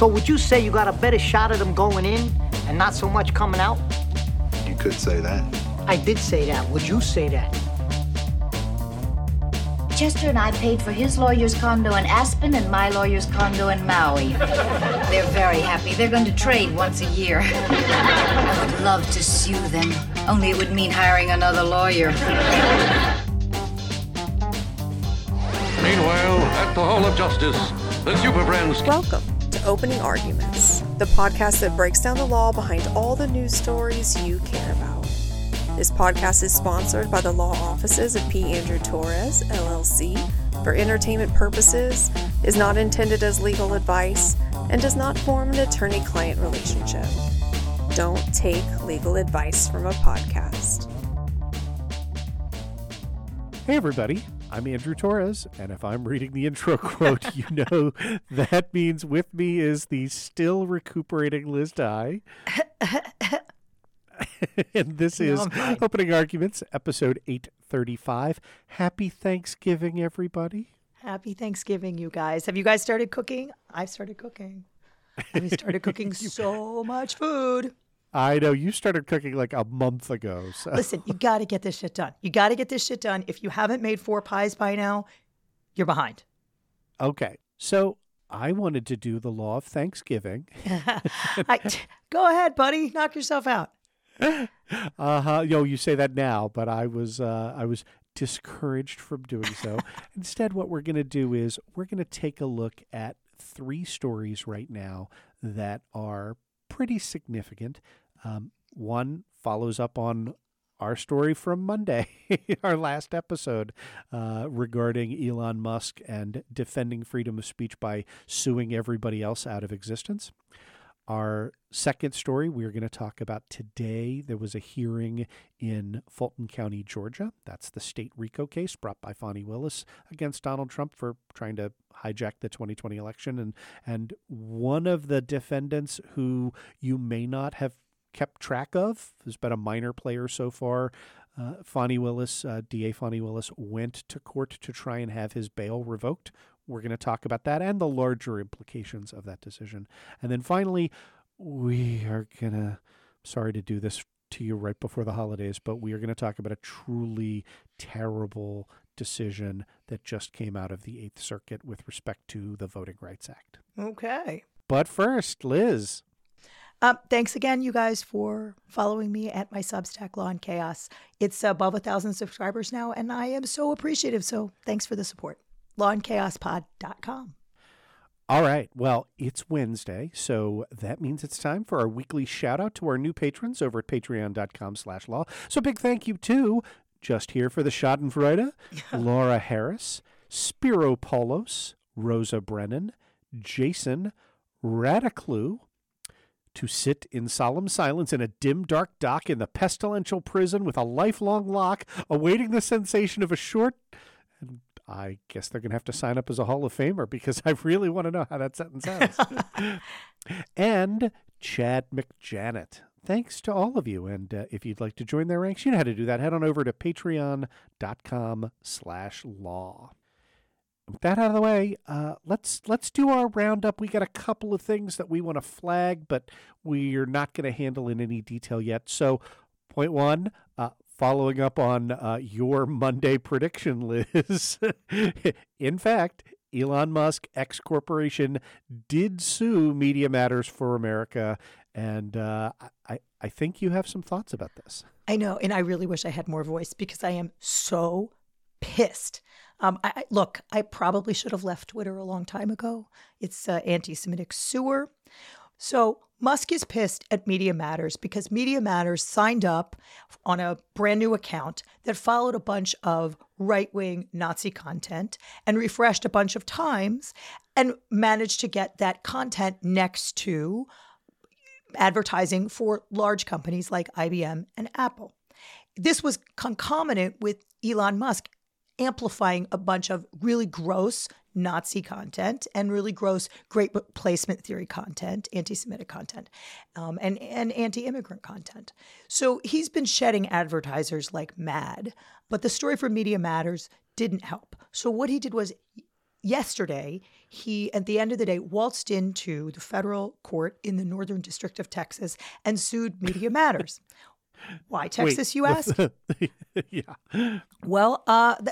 So would you say you got a better shot at them going in and not so much coming out? You could say that. I did say that. Would you say that? Chester and I paid for his lawyer's condo in Aspen and my lawyer's condo in Maui. They're very happy. They're going to trade once a year. I would love to sue them, only it would mean hiring another lawyer. Meanwhile, at the Hall of Justice, the Superbrands... Welcome to Opening Arguments, the podcast that breaks down the law behind all the news stories you care about. This podcast is sponsored by the law offices of P. Andrew Torres, LLC, for entertainment purposes, is not intended as legal advice, and does not form an attorney-client relationship. Don't take legal advice from a podcast. Hey, everybody. I'm Andrew Torres, and if I'm reading the intro quote, you know that means with me is the still recuperating Liz Dye. And this is Opening Arguments, episode 835. Happy Thanksgiving, everybody. Happy Thanksgiving, you guys. Have you guys started cooking? I've started cooking. We started cooking so much food. I know. You started cooking like a month ago. So. Listen, you got to get this shit done. You got to get this shit done. If you haven't made 4 pies by now, you're behind. Okay. So I wanted to do the law of Thanksgiving. Go ahead, buddy. Knock yourself out. Yo, you say that now, but I was discouraged from doing so. Instead, what we're going to do is we're going to take a look at 3 stories right now that are pretty significant. One follows up on our story from Monday, our last episode, regarding Elon Musk and defending freedom of speech by suing everybody else out of existence. Our second story we're going to talk about today, there was a hearing in Fulton County, Georgia. That's the state RICO case brought by Fani Willis against Donald Trump for trying to hijack the 2020 election. And one of the defendants who you may not have kept track of, who's been a minor player so far, Fani Willis, DA Fani Willis, went to court to try and have his bail revoked. We're going to talk about that and the larger implications of that decision. And then finally, we are going to, sorry to do this to you right before the holidays, but we are going to talk about a truly terrible decision that just came out of the Eighth Circuit with respect to the Voting Rights Act. Okay. But first, Liz. Thanks again, you guys, for following me at my Substack, Law and Chaos. It's above 1,000 subscribers now, and I am so appreciative. So thanks for the support. Lawandchaospod.com. All right. Well, it's Wednesday, so that means it's time for our weekly shout out to our new patrons over at patreon.com/law. So big thank you to Just Here for the Schadenfreude, Laura Harris, Spiro Paulos, Rosa Brennan, Jason Radiclu, to sit in solemn silence in a dim, dark dock in the pestilential prison with a lifelong lock, awaiting the sensation of a short... I guess they're going to have to sign up as a Hall of Famer because I really want to know how that sentence sounds. And Chad McJanet. Thanks to all of you. And if you'd like to join their ranks, you know how to do that. Head on over to patreon.com/law. With that out of the way, let's do our roundup. We got a couple of things that we want to flag, but we're not going to handle in any detail yet. So point one, following up on your Monday prediction, Liz. In fact, Elon Musk, X Corporation, did sue Media Matters for America. And I think you have some thoughts about this. I know. And I really wish I had more voice because I am so pissed. Look, I probably should have left Twitter a long time ago. It's anti-Semitic sewer. So Musk is pissed at Media Matters because Media Matters signed up on a brand new account that followed a bunch of right-wing Nazi content and refreshed a bunch of times and managed to get that content next to advertising for large companies like IBM and Apple. This was concomitant with Elon Musk amplifying a bunch of really gross Nazi content and really gross Great Replacement Theory content, anti-Semitic content, and anti-immigrant content. So he's been shedding advertisers like mad, but the story for Media Matters didn't help. So what he did was yesterday, he, at the end of the day, waltzed into the federal court in the Northern District of Texas and sued Media Matters. Why Texas, you ask? Yeah. Well,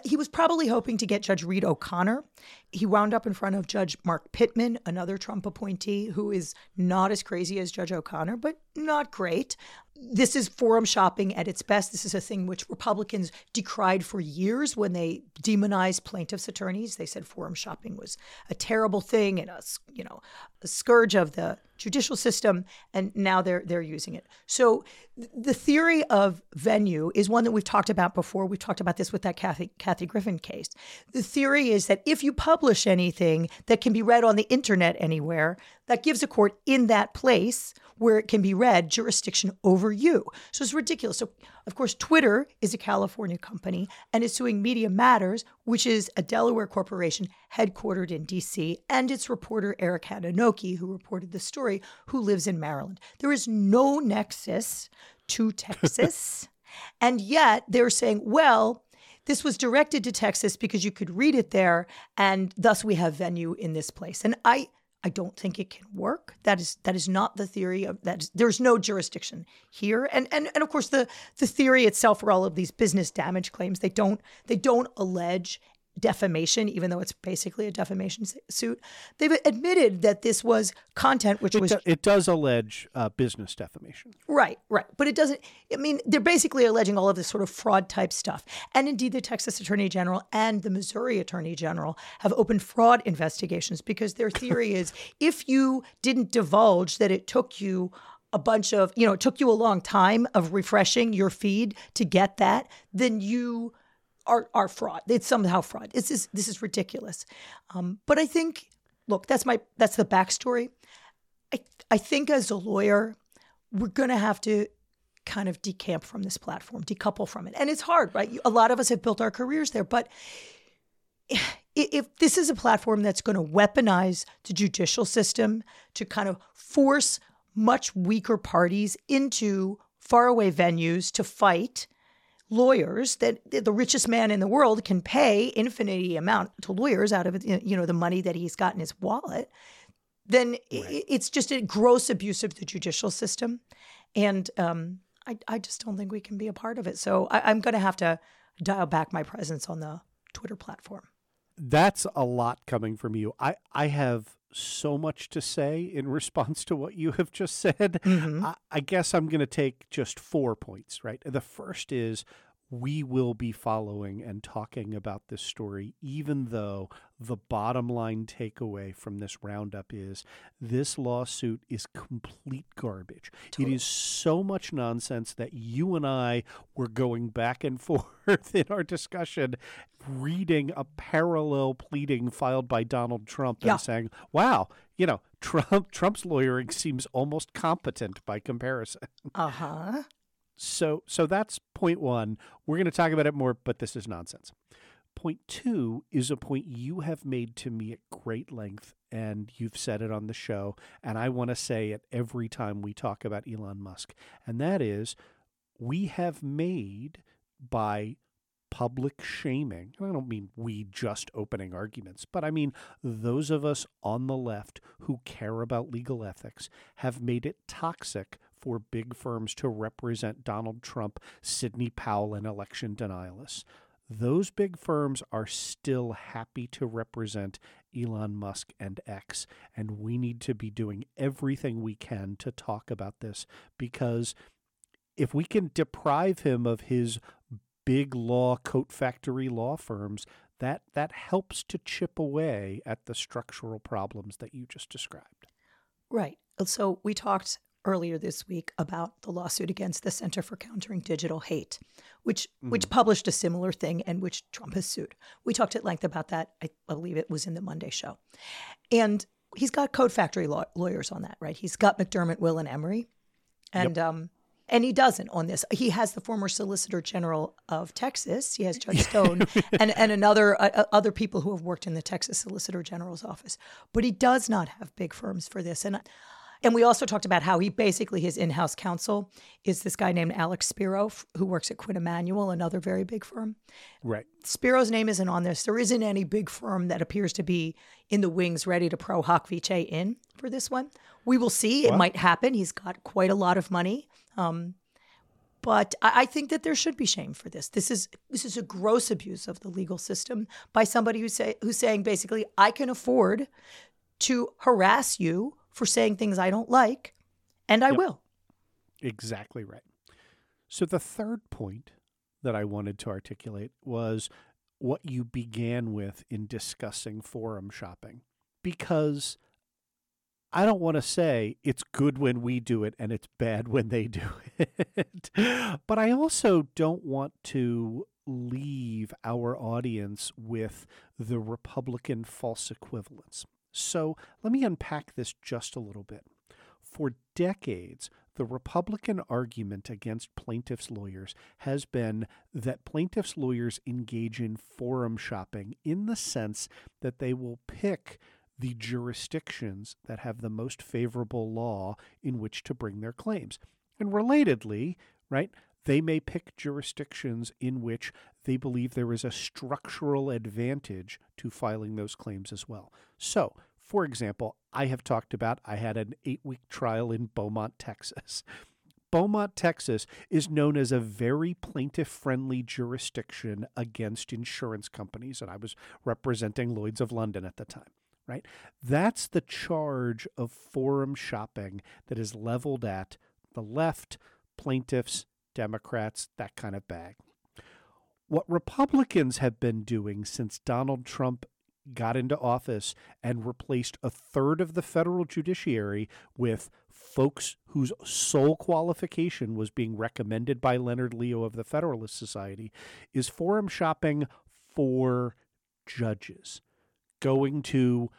he was probably hoping to get Judge Reed O'Connor. He wound up in front of Judge Mark Pittman, another Trump appointee who is not as crazy as Judge O'Connor, but not great. This is forum shopping at its best. This is a thing which Republicans decried for years when they demonized plaintiffs' attorneys. They said forum shopping was a terrible thing and a scourge of the judicial system, and now they're using it. So the theory of venue is one that we've talked about before. We've talked about this with that Kathy Griffin case. The theory is that if you publish anything that can be read on the internet anywhere, that gives a court in that place where it can be read jurisdiction over you. So it's ridiculous. So, of course, Twitter is a California company and is suing Media Matters, which is a Delaware corporation headquartered in D.C., and its reporter Eric Hananoki, who reported the story, who lives in Maryland. There is no nexus to Texas, and yet they're saying, well, this was directed to Texas because you could read it there, and thus we have venue in this place. And I don't think it can work. That is not the theory of that. There's no jurisdiction here. And of course the theory itself for all of these business damage claims, they don't allege defamation, even though it's basically a defamation suit. They've admitted that this was content which was... It does allege business defamation. Right. But it doesn't... I mean, they're basically alleging all of this sort of fraud-type stuff. And indeed, the Texas Attorney General and the Missouri Attorney General have opened fraud investigations because their theory is if you didn't divulge that it took you a bunch of... it took you a long time of refreshing your feed to get that, then you... Are fraud. It's somehow fraud. This is ridiculous. But I think, look, that's the backstory. I think as a lawyer, we're going to have to kind of decamp from this platform, decouple from it. And it's hard, right? A lot of us have built our careers there. But if this is a platform that's going to weaponize the judicial system to kind of force much weaker parties into faraway venues to fight lawyers, that the richest man in the world can pay infinity amount to lawyers out of the money that he's got in his wallet, then It's just a gross abuse of the judicial system. And I just don't think we can be a part of it. So I'm going to have to dial back my presence on the Twitter platform. That's a lot coming from you. I have so much to say in response to what you have just said. Mm-hmm. I guess I'm going to take just 4 points, right? The first is we will be following and talking about this story, even though the bottom line takeaway from this roundup is this lawsuit is complete garbage. Totally. It is so much nonsense that you and I were going back and forth in our discussion, reading a parallel pleading filed by Donald Trump and saying, wow, Trump's lawyering seems almost competent by comparison. Uh-huh. So that's point one. We're going to talk about it more, but this is nonsense. Point two is a point you have made to me at great length, and you've said it on the show, and I want to say it every time we talk about Elon Musk, and that is we have made by public shaming, and I don't mean we just opening arguments, but I mean those of us on the left who care about legal ethics have made it toxic for big firms to represent Donald Trump, Sidney Powell, and election denialists. Those big firms are still happy to represent Elon Musk and X, and we need to be doing everything we can to talk about this, because if we can deprive him of his big law coat factory law firms, that helps to chip away at the structural problems that you just described. Right. So we talked earlier this week about the lawsuit against the Center for Countering Digital Hate, which published a similar thing and which Trump has sued. We talked at length about that. I believe it was in the Monday show. And he's got code factory lawyers on that, right? He's got McDermott, Will, and Emery. And yep. And he doesn't on this. He has the former Solicitor General of Texas. He has Judge Stone and another other people who have worked in the Texas Solicitor General's office. But he does not have big firms for this. And And we also talked about how he basically, his in-house counsel is this guy named Alex Spiro, who works at Quinn Emanuel, another very big firm. Right. Spiro's name isn't on this. There isn't any big firm that appears to be in the wings ready to pro hoc vice in for this one. We will see. Well, it might happen. He's got quite a lot of money. But I think that there should be shame for this. This is a gross abuse of the legal system by somebody who's saying basically, I can afford to harass you for saying things I don't like, and I will. Exactly right. So the third point that I wanted to articulate was what you began with in discussing forum shopping, because I don't want to say it's good when we do it and it's bad when they do it, but I also don't want to leave our audience with the Republican false equivalence. So let me unpack this just a little bit. For decades, the Republican argument against plaintiffs' lawyers has been that plaintiffs' lawyers engage in forum shopping in the sense that they will pick the jurisdictions that have the most favorable law in which to bring their claims. And relatedly, right, they may pick jurisdictions in which they believe there is a structural advantage to filing those claims as well. So, for example, I have talked about I had an 8-week trial in Beaumont, Texas. Beaumont, Texas is known as a very plaintiff-friendly jurisdiction against insurance companies, and I was representing Lloyd's of London at the time. Right? That's the charge of forum shopping that is leveled at the left, plaintiffs, Democrats, that kind of bag. What Republicans have been doing since Donald Trump got into office and replaced a third of the federal judiciary with folks whose sole qualification was being recommended by Leonard Leo of the Federalist Society is forum shopping for judges. Going to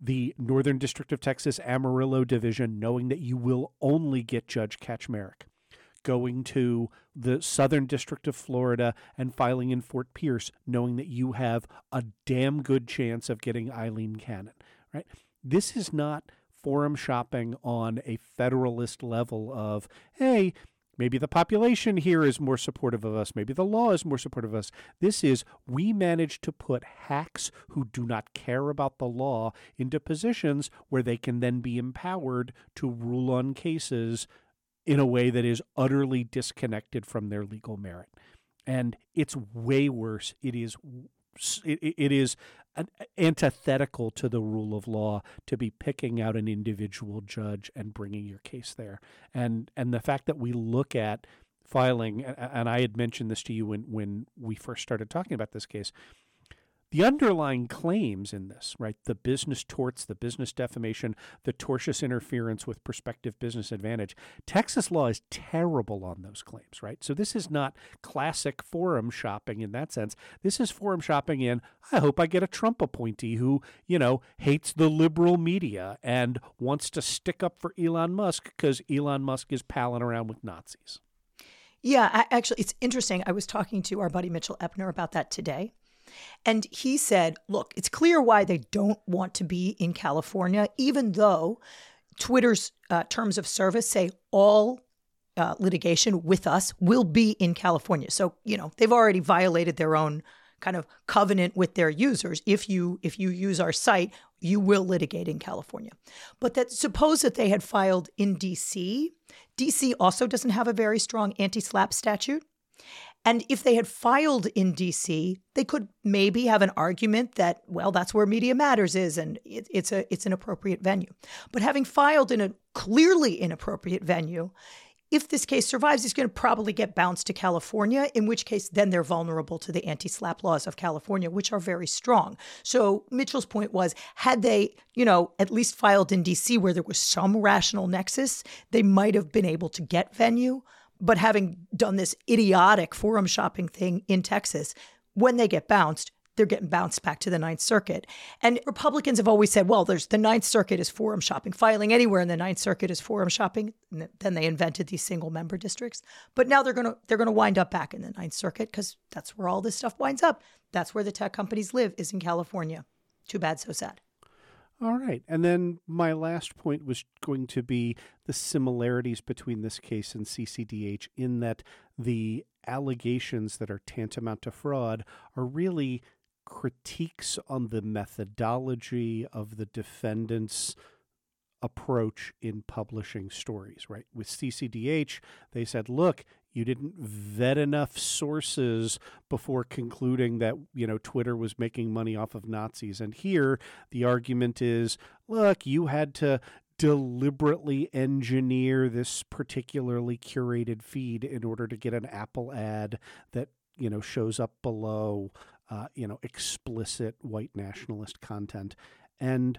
the Northern District of Texas Amarillo Division, knowing that you will only get Judge Kaczmarek. Going to the Southern District of Florida and filing in Fort Pierce, knowing that you have a damn good chance of getting Eileen Cannon, right? This is not forum shopping on a federalist level of, hey, maybe the population here is more supportive of us. Maybe the law is more supportive of us. This is, we managed to put hacks who do not care about the law into positions where they can then be empowered to rule on cases in a way that is utterly disconnected from their legal merit. And it's way worse. It is antithetical to the rule of law to be picking out an individual judge and bringing your case there. And the fact that we look at filing, and I had mentioned this to you when we first started talking about this case, the underlying claims in this, right, the business torts, the business defamation, the tortious interference with prospective business advantage, Texas law is terrible on those claims, right? So this is not classic forum shopping in that sense. This is forum shopping in, I hope I get a Trump appointee who, you know, hates the liberal media and wants to stick up for Elon Musk because Elon Musk is palling around with Nazis. Yeah, actually, it's interesting. I was talking to our buddy Mitchell Eppner about that today. And he said, look, it's clear why they don't want to be in California, even though Twitter's terms of service say all litigation with us will be in California. So, you know, they've already violated their own kind of covenant with their users. If you use our site, you will litigate in California. But that suppose that they had filed in D.C. D.C. also doesn't have a very strong anti-SLAPP statute. And if they had filed in D.C., they could maybe have an argument that, well, that's where Media Matters is and it's an appropriate venue. But having filed in a clearly inappropriate venue, if this case survives, it's going to probably get bounced to California, in which case then they're vulnerable to the anti-SLAPP laws of California, which are very strong. So Mitchell's point was, had they, you know, at least filed in D.C. where there was some rational nexus, they might have been able to get venue. But having done this idiotic forum shopping thing in Texas, when they get bounced, they're getting bounced back to the Ninth Circuit. And Republicans have always said, well, there's the Ninth Circuit is forum shopping. Filing anywhere in the Ninth Circuit is forum shopping. And then they invented these single member districts. But now they're going to wind up back in the Ninth Circuit because that's where all this stuff winds up. That's where the tech companies live, is in California. Too bad, so sad. All right. And then my last point was going to be the similarities between this case and CCDH, in that the allegations that are tantamount to fraud are really critiques on the methodology of the defendants' approach in publishing stories, right? With CCDH, they said, look, you didn't vet enough sources before concluding that, you know, Twitter was making money off of Nazis. And here the argument is, look, you had to deliberately engineer this particularly curated feed in order to get an Apple ad that, you know, shows up below, you know, explicit white nationalist content. And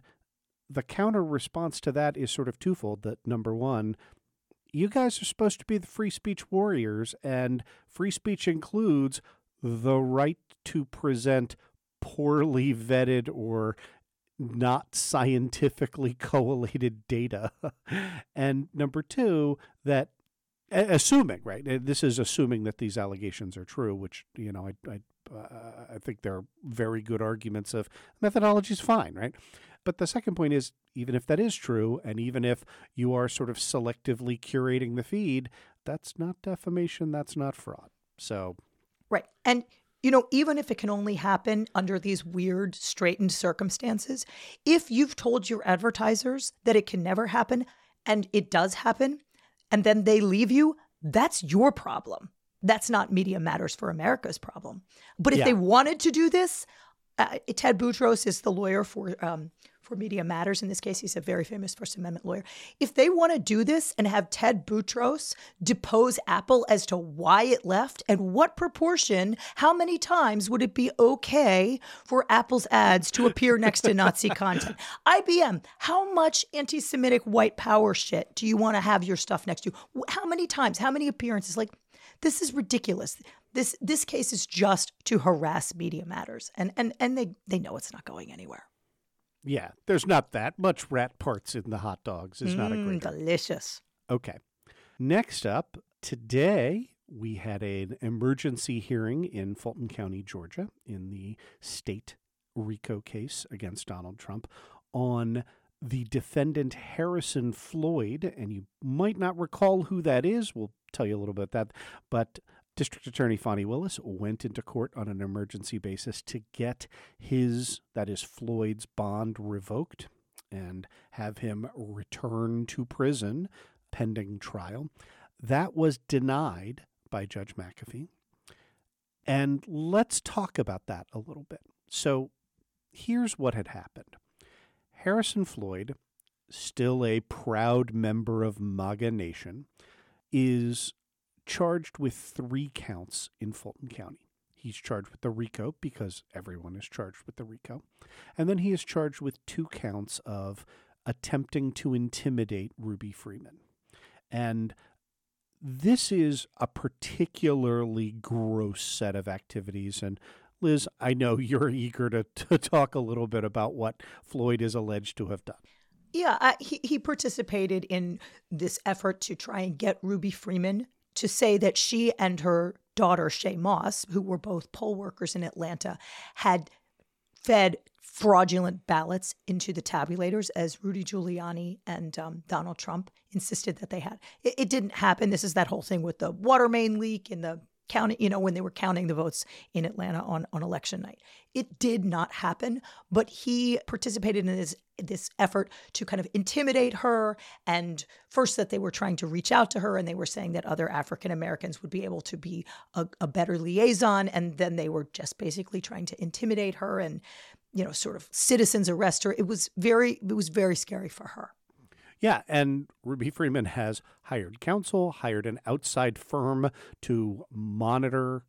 the counter response to that is sort of twofold. That number one, you guys are supposed to be the free speech warriors, and free speech includes the right to present poorly vetted or not scientifically collated data. And number two, that assuming, right, this is assuming that these allegations are true, which, you know, I think there are very good arguments of methodology is fine, right? But the second point is, even if that is true, and even if you are sort of selectively curating the feed, that's not defamation, that's not fraud. So, right. And, you know, even if it can only happen under these weird, straitened circumstances, if you've told your advertisers that it can never happen, and it does happen, and then they leave you, that's your problem. That's not Media Matters for America's problem. But if they wanted to do this, Ted Boutros is the lawyer for Media Matters. In this case, he's a very famous First Amendment lawyer. If they want to do this and have Ted Boutros depose Apple as to why it left and what proportion, how many times would it be okay for Apple's ads to appear next to Nazi content? IBM, how much anti-Semitic white power shit do you want to have your stuff next to? How many times? How many appearances? Like, this is ridiculous. This case is just to harass Media Matters. And they know it's not going anywhere. Yeah, there's not that much rat parts in the hot dogs. It's not a great delicious. Okay. Next up, today we had an emergency hearing in Fulton County, Georgia, in the state RICO case against Donald Trump on the defendant Harrison Floyd. And you might not recall who that is. We'll tell you a little bit about that. But District Attorney Fani Willis went into court on an emergency basis to get his, that is Floyd's, bond revoked and have him return to prison pending trial. That was denied by Judge McAfee. And let's talk about that a little bit. So here's what had happened. Harrison Floyd, still a proud member of MAGA Nation, is charged with 3 counts in Fulton County. He's charged with the RICO because everyone is charged with the RICO. And then he is charged with 2 counts of attempting to intimidate Ruby Freeman. And this is a particularly gross set of activities. And Liz, I know you're eager to talk a little bit about what Floyd is alleged to have done. Yeah, he participated in this effort to try and get Ruby Freeman to say that she and her daughter, Shay Moss, who were both poll workers in Atlanta, had fed fraudulent ballots into the tabulators, as Rudy Giuliani and Donald Trump insisted that they had. It didn't happen. This is that whole thing with the water main leak and the counting, you know, when they were counting the votes in Atlanta on election night. It did not happen, but he participated in this effort to kind of intimidate her. And first that they were trying to reach out to her, and they were saying that other African Americans would be able to be a better liaison. And then they were just basically trying to intimidate her and, you know, sort of citizens arrest her. It was very scary for her. Yeah, and Ruby Freeman has hired counsel, hired an outside firm to monitor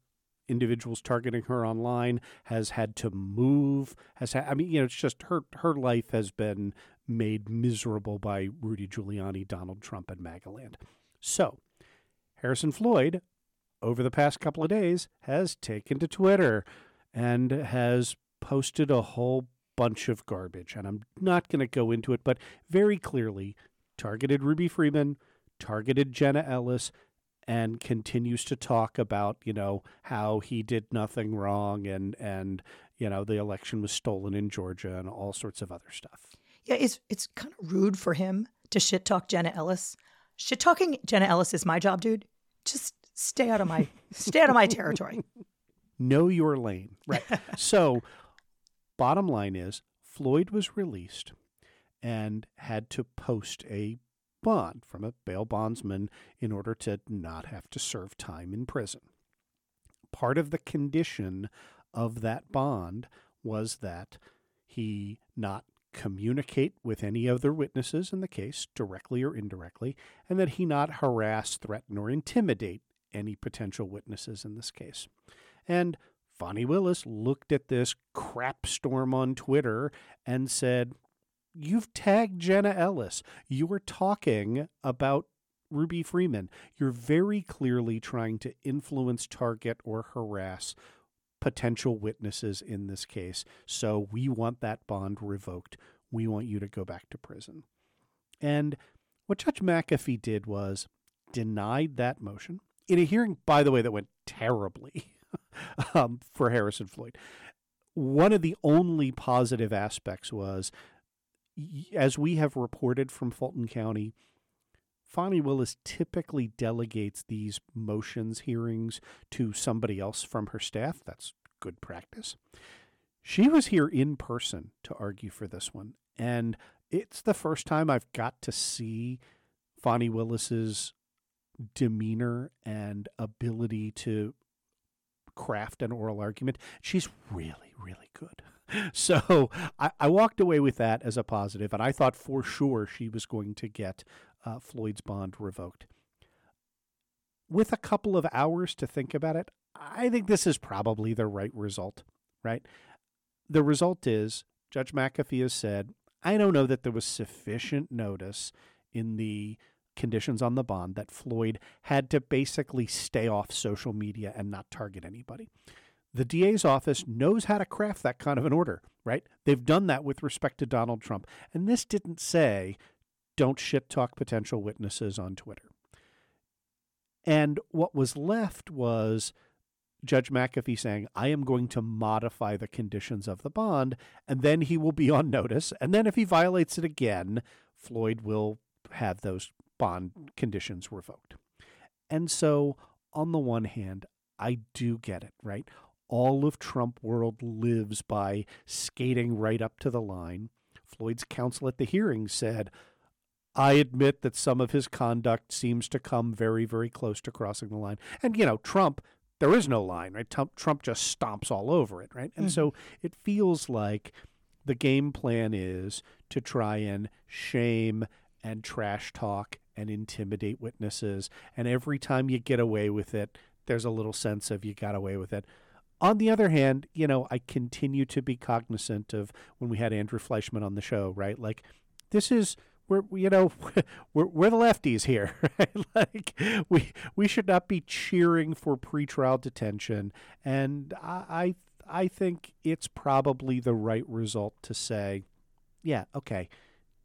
individuals targeting her online, has had to move, I mean, you know, it's just her life has been made miserable by Rudy Giuliani, Donald Trump, and MAGAland. So Harrison Floyd, over the past couple of days, has taken to Twitter and has posted a whole bunch of garbage, and I'm not going to go into it, but very clearly targeted Ruby Freeman, targeted Jenna Ellis, and continues to talk about, you know, how he did nothing wrong and, you know, the election was stolen in Georgia and all sorts of other stuff. Yeah, it's kind of rude for him to shit talk Jenna Ellis. Shit talking Jenna Ellis is my job, dude. Just stay out of my territory. Know your lane. Right. So, bottom line is Floyd was released and had to post a bond from a bail bondsman in order to not have to serve time in prison. Part of the condition of that bond was that he not communicate with any other witnesses in the case, directly or indirectly, and that he not harass, threaten, or intimidate any potential witnesses in this case. And Fani Willis looked at this crap storm on Twitter and said, "You've tagged Jenna Ellis. You were talking about Ruby Freeman. You're very clearly trying to influence, target, or harass potential witnesses in this case. So we want that bond revoked. We want you to go back to prison." And what Judge McAfee did was denied that motion in a hearing, by the way, that went terribly for Harrison Floyd. One of the only positive aspects was, as we have reported from Fulton County, Fani Willis typically delegates these motions hearings to somebody else from her staff. That's good practice. She was here in person to argue for this one, and it's the first time I've got to see Fani Willis's demeanor and ability to craft an oral argument. She's really, really good. So I walked away with that as a positive, and I thought for sure she was going to get Floyd's bond revoked. With a couple of hours to think about it, I think this is probably the right result, right? The result is Judge McAfee has said, I don't know that there was sufficient notice in the conditions on the bond that Floyd had to basically stay off social media and not target anybody. The DA's office knows how to craft that kind of an order, right? They've done that with respect to Donald Trump. And this didn't say, don't shit talk potential witnesses on Twitter. And what was left was Judge McAfee saying, I am going to modify the conditions of the bond, and then he will be on notice. And then if he violates it again, Floyd will have those bond conditions revoked. And so on the one hand, I do get it, right? All of Trump world lives by skating right up to the line. Floyd's counsel at the hearing said, I admit that some of his conduct seems to come very, very close to crossing the line. And, you know, Trump, there is no line, right? Trump just stomps all over it, right? And so it feels like the game plan is to try and shame and trash talk and intimidate witnesses. And every time you get away with it, there's a little sense of you got away with it. On the other hand, you know, I continue to be cognizant of when we had Andrew Fleischman on the show, right? Like, this is... We're the lefties here, right? Like we should not be cheering for pretrial detention, and I think it's probably the right result to say, yeah, okay,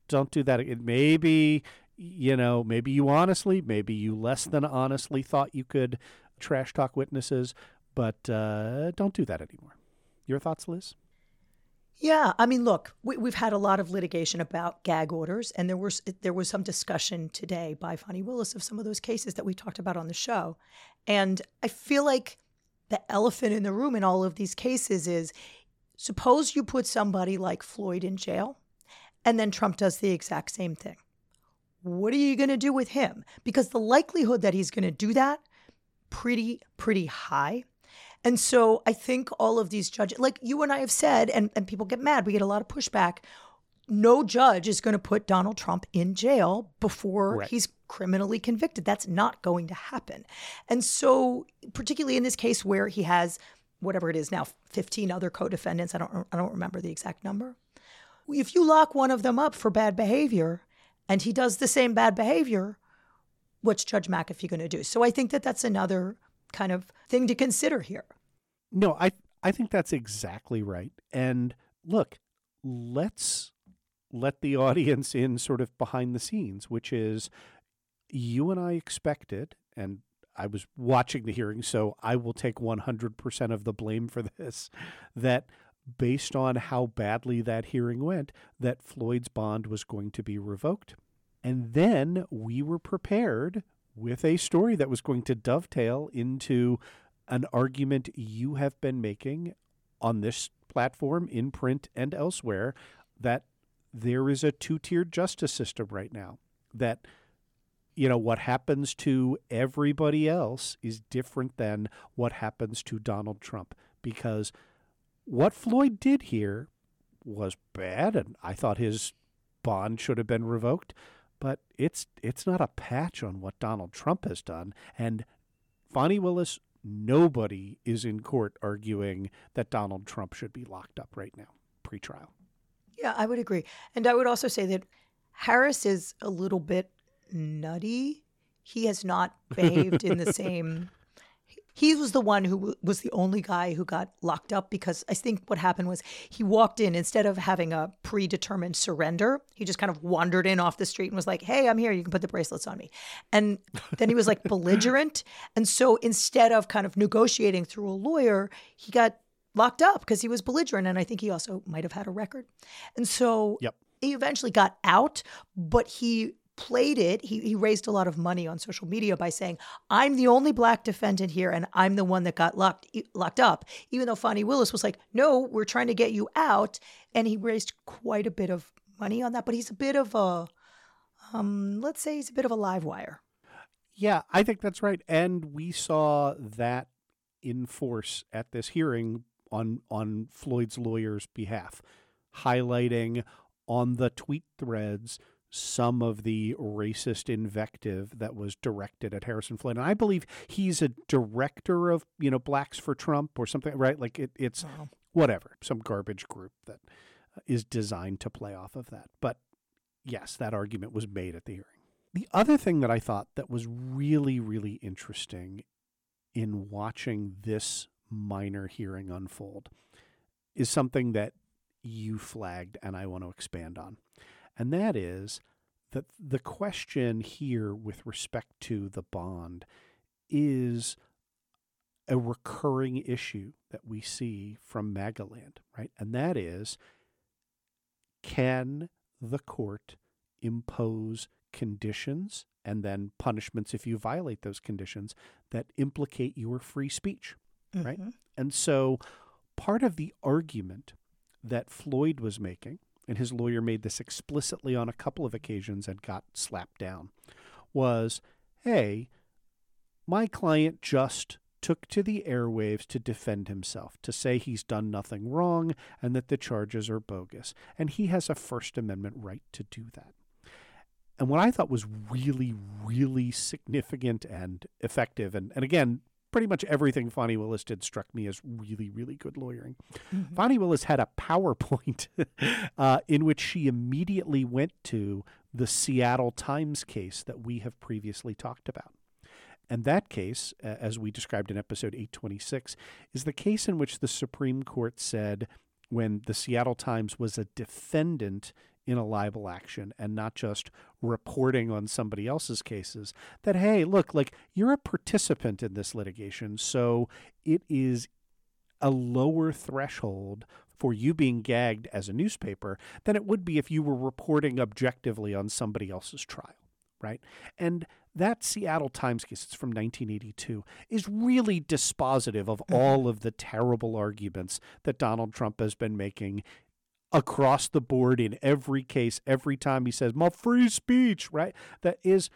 don't do that. Maybe you honestly, maybe you less than honestly thought you could trash talk witnesses, but don't do that anymore. Your thoughts, Liz? Yeah, I mean, look, we've had a lot of litigation about gag orders, and there was some discussion today by Fani Willis of some of those cases that we talked about on the show. And I feel like the elephant in the room in all of these cases is, suppose you put somebody like Floyd in jail, and then Trump does the exact same thing. What are you going to do with him? Because the likelihood that he's going to do that, pretty high. And so I think all of these judges, like you and I have said, and people get mad, we get a lot of pushback, no judge is going to put Donald Trump in jail before he's criminally convicted. That's not going to happen. And so particularly in this case where he has, whatever it is now, 15 other co-defendants, I don't remember the exact number. If you lock one of them up for bad behavior and he does the same bad behavior, what's Judge McAfee going to do? So I think that that's another kind of thing to consider here. No, I think that's exactly right. And look, let's let the audience in sort of behind the scenes, which is you and I expected, and I was watching the hearing, so I will take 100% of the blame for this, that based on how badly that hearing went, that Floyd's bond was going to be revoked. And then we were prepared with a story that was going to dovetail into an argument you have been making on this platform, in print and elsewhere, that there is a two-tiered justice system right now, that what happens to everybody else is different than what happens to Donald Trump, because what Floyd did here was bad, and I thought his bond should have been revoked, but it's not a patch on what Donald Trump has done. And Fani Willis, nobody is in court arguing that Donald Trump should be locked up right now, pretrial. Yeah, I would agree. And I would also say that Harris is a little bit nutty. He has not behaved in the same... He was the one who was the only guy who got locked up, because I think what happened was he walked in, instead of having a predetermined surrender, he just kind of wandered in off the street and was like, hey, I'm here. You can put the bracelets on me. And then he was like belligerent. And so instead of kind of negotiating through a lawyer, he got locked up because he was belligerent. And I think he also might have had a record. And so he eventually got out, but he played it. He raised a lot of money on social media by saying, I'm the only black defendant here and I'm the one that got locked up, even though Fani Willis was like, no, we're trying to get you out. And he raised quite a bit of money on that, but he's a bit of a, let's say he's a bit of a live wire. Yeah, I think that's right. And we saw that in force at this hearing on Floyd's lawyer's behalf, highlighting on the tweet threads some of the racist invective that was directed at Harrison Floyd. And I believe he's a director of, Blacks for Trump or something, right? Like it's whatever, some garbage group that is designed to play off of that. But yes, that argument was made at the hearing. The other thing that I thought that was really, really interesting in watching this minor hearing unfold is something that you flagged and I want to expand on. And that is that the question here with respect to the bond is a recurring issue that we see from MAGAland, right? And that is, can the court impose conditions and then punishments if you violate those conditions that implicate your free speech, right? And so part of the argument that Floyd was making, and his lawyer made this explicitly on a couple of occasions and got slapped down, was, hey, my client just took to the airwaves to defend himself, to say he's done nothing wrong and that the charges are bogus. And he has a First Amendment right to do that. And what I thought was really, really significant and effective, and again, pretty much everything Fani Willis did struck me as really, really good lawyering. Fani Willis had a PowerPoint in which she immediately went to the Seattle Times case that we have previously talked about. And that case, as we described in episode 826, is the case in which the Supreme Court said, when the Seattle Times was a defendant in a libel action and not just reporting on somebody else's cases, that, hey, look, like, you're a participant in this litigation, so it is a lower threshold for you being gagged as a newspaper than it would be if you were reporting objectively on somebody else's trial, right? And that Seattle Times case, it's from 1982, is really dispositive of all of the terrible arguments that Donald Trump has been making across the board in every case, every time he says, my free speech, right? That is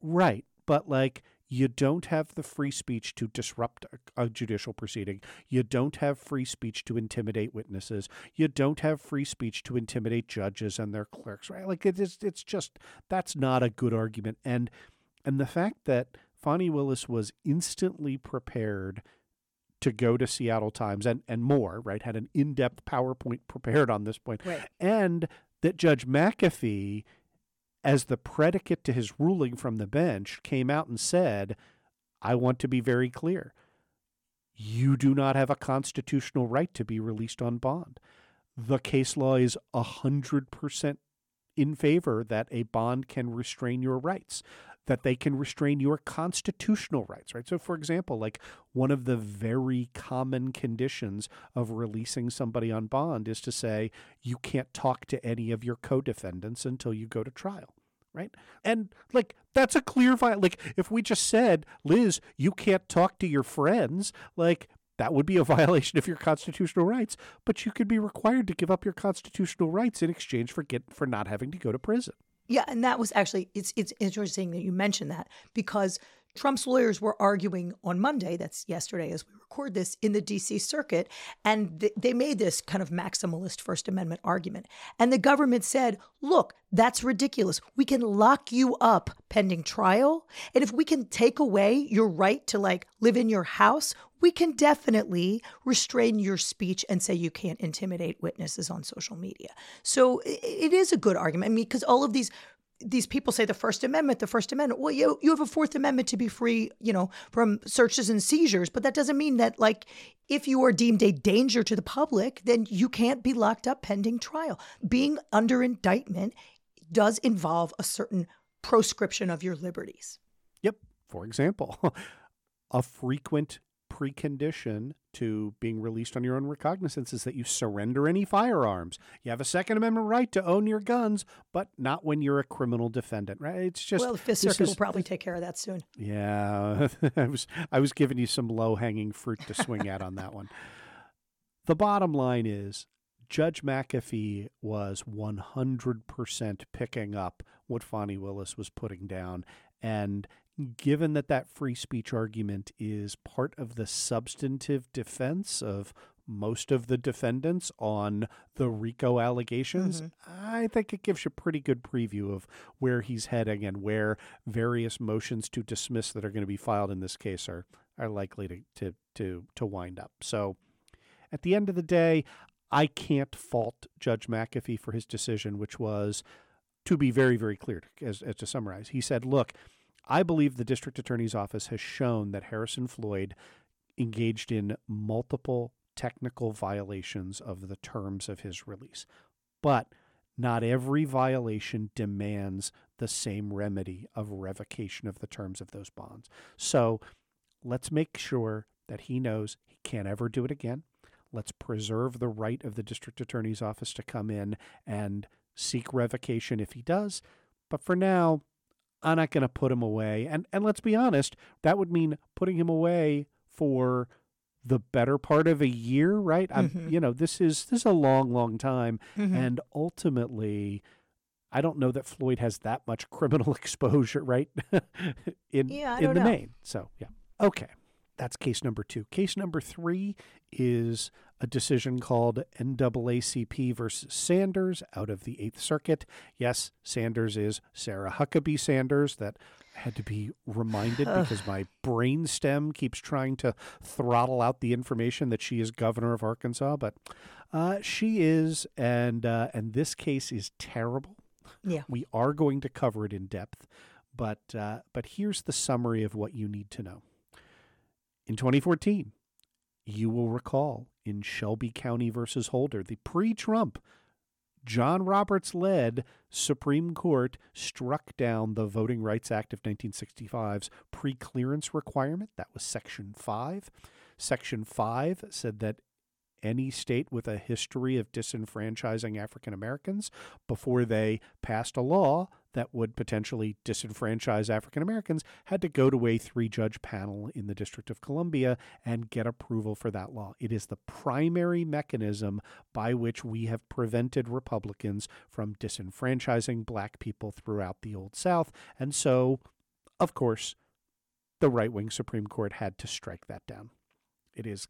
right. But like, you don't have the free speech to disrupt a judicial proceeding. You don't have free speech to intimidate witnesses. You don't have free speech to intimidate judges and their clerks, right? Like, it's just, that's not a good argument. And the fact that Fani Willis was instantly prepared to go to Seattle Times and more, right, had an in-depth PowerPoint prepared on this point. Right. And that Judge McAfee, as the predicate to his ruling from the bench, came out and said, I want to be very clear. You do not have a constitutional right to be released on bond. The case law is 100% in favor that a bond can restrain your rights. that they can restrain your constitutional rights, right? So, for example, like one of the very common conditions of releasing somebody on bond is to say you can't talk to any of your co-defendants until you go to trial, right? And like that's a clear violation. Like if we just said, Liz, you can't talk to your friends, like that would be a violation of your constitutional rights, but you could be required to give up your constitutional rights in exchange for not having to go to prison. Yeah, and that was actually, it's interesting that you mentioned that, because Trump's lawyers were arguing on Monday, that's yesterday as we record this, in the D.C. Circuit, and they made this kind of maximalist First Amendment argument. And the government said, look, that's ridiculous. We can lock you up pending trial. And if we can take away your right to like live in your house, we can definitely restrain your speech and say you can't intimidate witnesses on social media. So it is a good argument. I mean, because all of these people say the First Amendment. Well, you have a Fourth Amendment to be free, from searches and seizures. But that doesn't mean that, like, if you are deemed a danger to the public, then you can't be locked up pending trial. Being under indictment does involve a certain proscription of your liberties. Yep. For example, a frequent precondition to being released on your own recognizance is that you surrender any firearms. You have a Second Amendment right to own your guns, but not when you're a criminal defendant, right? It's just, well, the Fifth Circuit will probably take care of that soon. Yeah, I was giving you some low-hanging fruit to swing at on that one. The bottom line is Judge McAfee was 100% picking up what Fani Willis was putting down, and given that free speech argument is part of the substantive defense of most of the defendants on the RICO allegations, I think it gives you a pretty good preview of where he's heading and where various motions to dismiss that are going to be filed in this case are likely to wind up. So at the end of the day, I can't fault Judge McAfee for his decision, which was, to be very, very clear, as to summarize, he said, look, I believe the district attorney's office has shown that Harrison Floyd engaged in multiple technical violations of the terms of his release. But not every violation demands the same remedy of revocation of the terms of those bonds. So let's make sure that he knows he can't ever do it again. Let's preserve the right of the district attorney's office to come in and seek revocation if he does. But for now, I'm not going to put him away. And let's be honest, that would mean putting him away for the better part of a year, right? This is a long, long time. Mm-hmm. And ultimately, I don't know that Floyd has that much criminal exposure, right? in the main. So, yeah. Okay. That's case number 2. Case number 3 is a decision called NAACP v. Sanders out of the Eighth Circuit. Yes, Sanders is Sarah Huckabee Sanders. That had to be reminded because my brain stem keeps trying to throttle out the information that she is governor of Arkansas. But she is, and this case is terrible. Yeah. We are going to cover it in depth, but here's the summary of what you need to know. In 2014, you will recall in Shelby County versus Holder, the pre-Trump, John Roberts-led Supreme Court struck down the Voting Rights Act of 1965's pre-clearance requirement. That was Section 5. Section 5 said that any state with a history of disenfranchising African Americans, before they passed a law that would potentially disenfranchise African Americans, had to go to a 3-judge panel in the District of Columbia and get approval for that law. It is the primary mechanism by which we have prevented Republicans from disenfranchising black people throughout the Old South. And so, of course, the right-wing Supreme Court had to strike that down. It is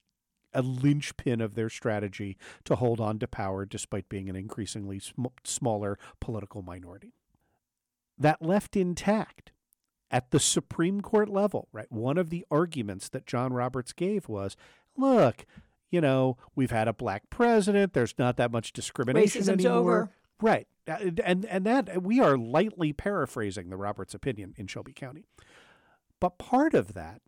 a linchpin of their strategy to hold on to power despite being an increasingly smaller political minority. That left intact at the Supreme Court level, right? One of the arguments that John Roberts gave was, look, we've had a black president. There's not that much discrimination anymore. Racism's over. Right. And that we are lightly paraphrasing the Roberts opinion in Shelby County. But part of that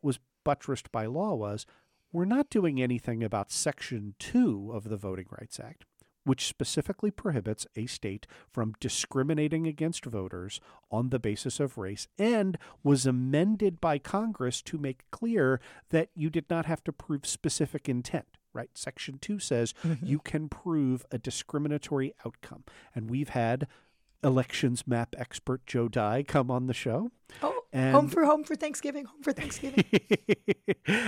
was buttressed by law was, we're not doing anything about Section 2 of the Voting Rights Act. which specifically prohibits a state from discriminating against voters on the basis of race, and was amended by Congress to make clear that you did not have to prove specific intent, right? Section 2 says you can prove a discriminatory outcome. And we've had elections map expert Joe Dye come on the show. Oh, and home for Thanksgiving.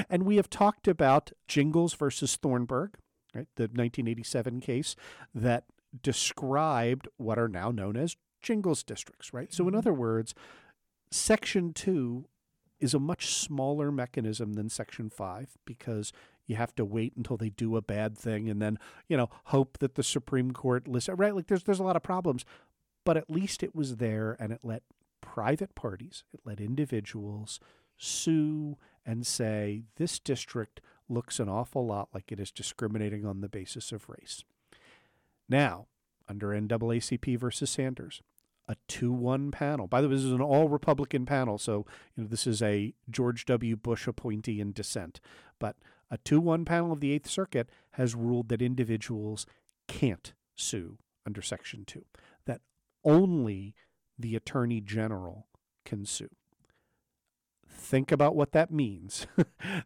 And we have talked about Jingles versus Thornburg, right? The 1987 case that described what are now known as Jingles districts, right? So in other words, Section 2 is a much smaller mechanism than Section 5 because you have to wait until they do a bad thing and then, you know, hope that the Supreme Court listens, right? Like there's a lot of problems, but at least it was there and it let private parties, it let individuals sue and say, this district looks an awful lot like it is discriminating on the basis of race. Now, under NAACP versus Sanders, a 2-1 panel. By the way, this is an all-Republican panel, so you know, this is a George W. Bush appointee in dissent. But a 2-1 panel of the Eighth Circuit has ruled that individuals can't sue under Section 2, that only the Attorney General can sue. Think about what that means.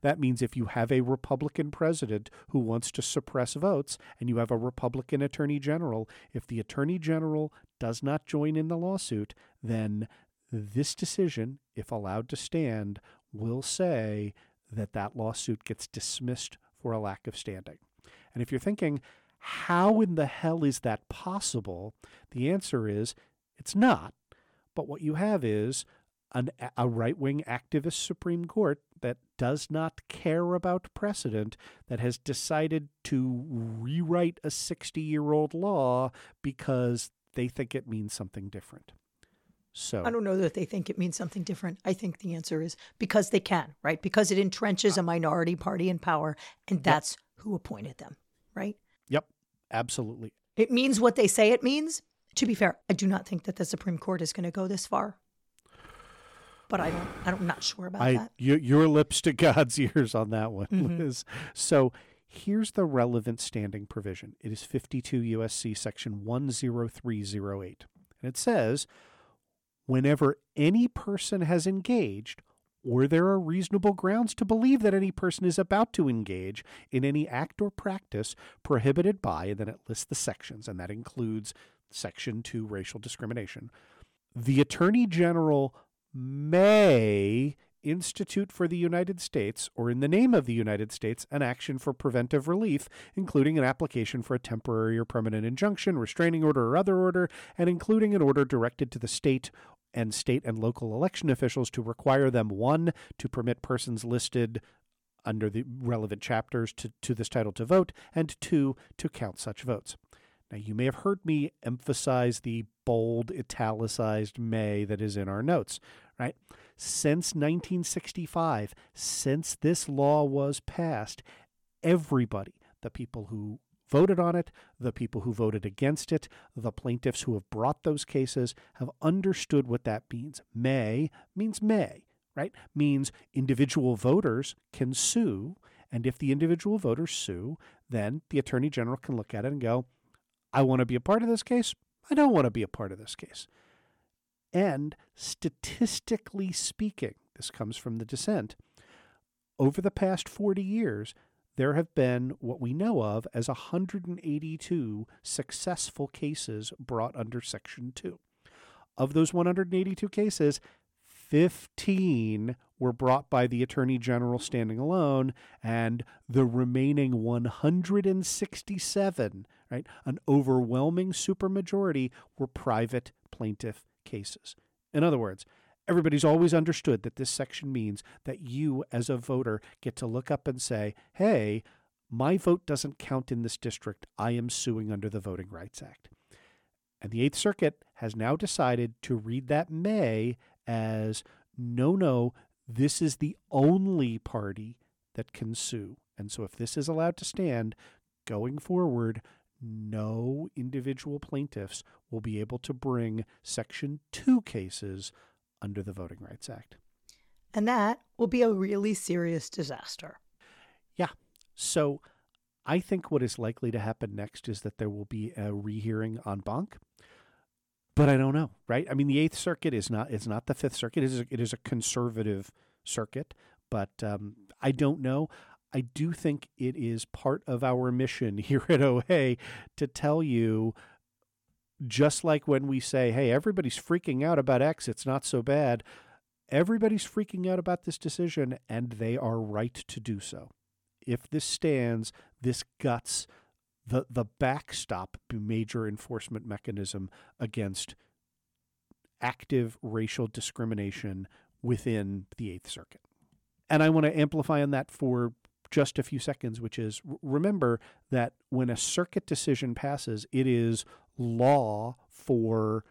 That means if you have a Republican president who wants to suppress votes and you have a Republican attorney general, if the attorney general does not join in the lawsuit, then this decision, if allowed to stand, will say that that lawsuit gets dismissed for a lack of standing. And if you're thinking, how in the hell is that possible? The answer is it's not. But what you have is a right-wing activist Supreme Court that does not care about precedent, that has decided to rewrite a 60-year-old law because they think it means something different. So I don't know that they think it means something different. I think the answer is because they can, right? Because it entrenches a minority party in power, and that's who appointed them, right? Yep, absolutely. It means what they say it means. To be fair, I do not think that the Supreme Court is going to go this far. But I'm not sure about that. Your lips to God's ears on that one, Liz. So here's the relevant standing provision. It is 52 U.S.C. section 10308. And it says, whenever any person has engaged or there are reasonable grounds to believe that any person is about to engage in any act or practice prohibited by, and then it lists the sections, and that includes Section 2 racial discrimination, the Attorney General may institute for the United States or in the name of the United States an action for preventive relief, including an application for a temporary or permanent injunction, restraining order or other order, and including an order directed to the state and local election officials to require them, one, to permit persons listed under the relevant chapters to this title to vote, and two, to count such votes. Now, you may have heard me emphasize the bold, italicized may that is in our notes, right? Since 1965, since this law was passed, everybody, the people who voted on it, the people who voted against it, the plaintiffs who have brought those cases have understood what that means. May means may, right? Means individual voters can sue, and if the individual voters sue, then the Attorney General can look at it and go, I want to be a part of this case. I don't want to be a part of this case. And statistically speaking, this comes from the dissent, over the past 40 years, there have been what we know of as 182 successful cases brought under Section 2. Of those 182 cases, 15 were brought by the Attorney General standing alone, and the remaining 167, right, an overwhelming supermajority, were private plaintiff cases. In other words, everybody's always understood that this section means that you, as a voter, get to look up and say, hey, my vote doesn't count in this district. I am suing under the Voting Rights Act. And the Eighth Circuit has now decided to read that may as, no, this is the only party that can sue. And so if this is allowed to stand, going forward, no individual plaintiffs will be able to bring Section 2 cases under the Voting Rights Act. And that will be a really serious disaster. Yeah. So I think what is likely to happen next is that there will be a rehearing en banc. But I don't know, right? I mean, the Eighth Circuit is not—it's not the Fifth Circuit. It is a conservative circuit, but I don't know. I do think it is part of our mission here at OA to tell you, just like when we say, "Hey, everybody's freaking out about X; it's not so bad." Everybody's freaking out about this decision, and they are right to do so. If this stands, this guts the backstop major enforcement mechanism against active racial discrimination within the Eighth Circuit. And I want to amplify on that for just a few seconds, which is, remember that when a circuit decision passes, it is law for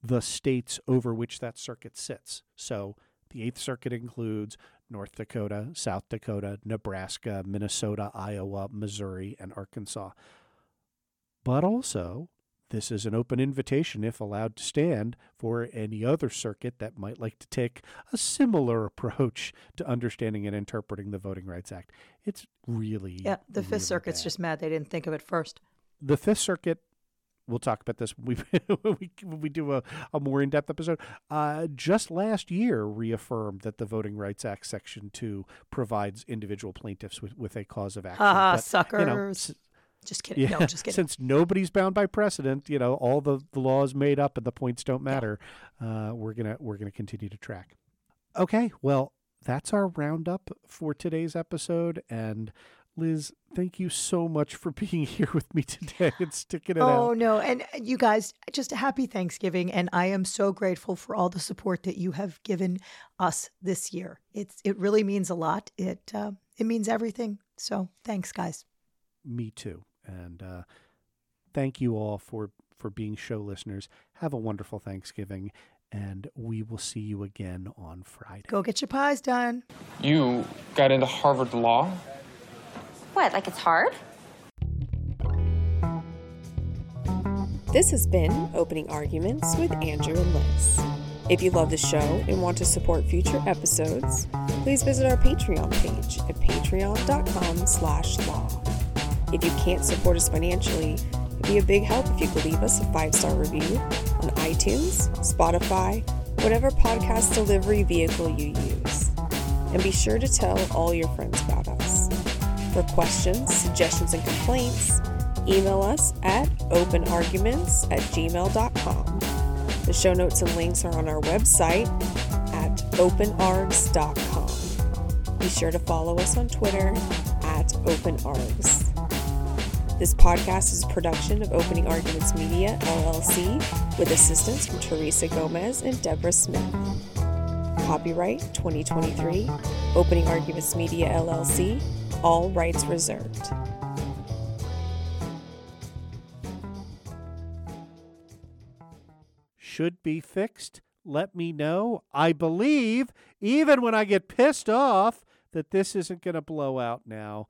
the states over which that circuit sits. So the Eighth Circuit includes North Dakota, South Dakota, Nebraska, Minnesota, Iowa, Missouri, and Arkansas. But also, this is an open invitation, if allowed to stand, for any other circuit that might like to take a similar approach to understanding and interpreting the Voting Rights Act. It's really, yeah, the Fifth Circuit's just mad they didn't think of it first. The Fifth Circuit, we'll talk about this when we do a more in-depth episode. Just last year reaffirmed that the Voting Rights Act Section 2 provides individual plaintiffs with a cause of action. But, suckers. You know, just kidding. Yeah, no, just kidding. Since nobody's bound by precedent, you know, all the law is made up and the points don't matter. Yeah. We're gonna continue to track. Okay, well, that's our roundup for today's episode. And Liz, thank you so much for being here with me today and sticking it out. Oh, no. And you guys, just a happy Thanksgiving. And I am so grateful for all the support that you have given us this year. It really means a lot. It means everything. So thanks, guys. Me too. And thank you all for being show listeners. Have a wonderful Thanksgiving. And we will see you again on Friday. Go get your pies done. You got into Harvard Law? What, like it's hard? This has been Opening Arguments with Andrew and Liz. If you love the show and want to support future episodes, please visit our Patreon page at patreon.com/law. If you can't support us financially, it'd be a big help if you could leave us a 5-star review on iTunes, Spotify, whatever podcast delivery vehicle you use. And be sure to tell all your friends about us. For questions, suggestions, and complaints, email us at openarguments@gmail.com. The show notes and links are on our website at openargs.com. Be sure to follow us on Twitter at openargs. This podcast is a production of Opening Arguments Media, LLC, with assistance from Teresa Gomez and Deborah Smith. Copyright 2023, Opening Arguments Media, LLC. All rights reserved. Should be fixed. Let me know. I believe, even when I get pissed off, that this isn't going to blow out now.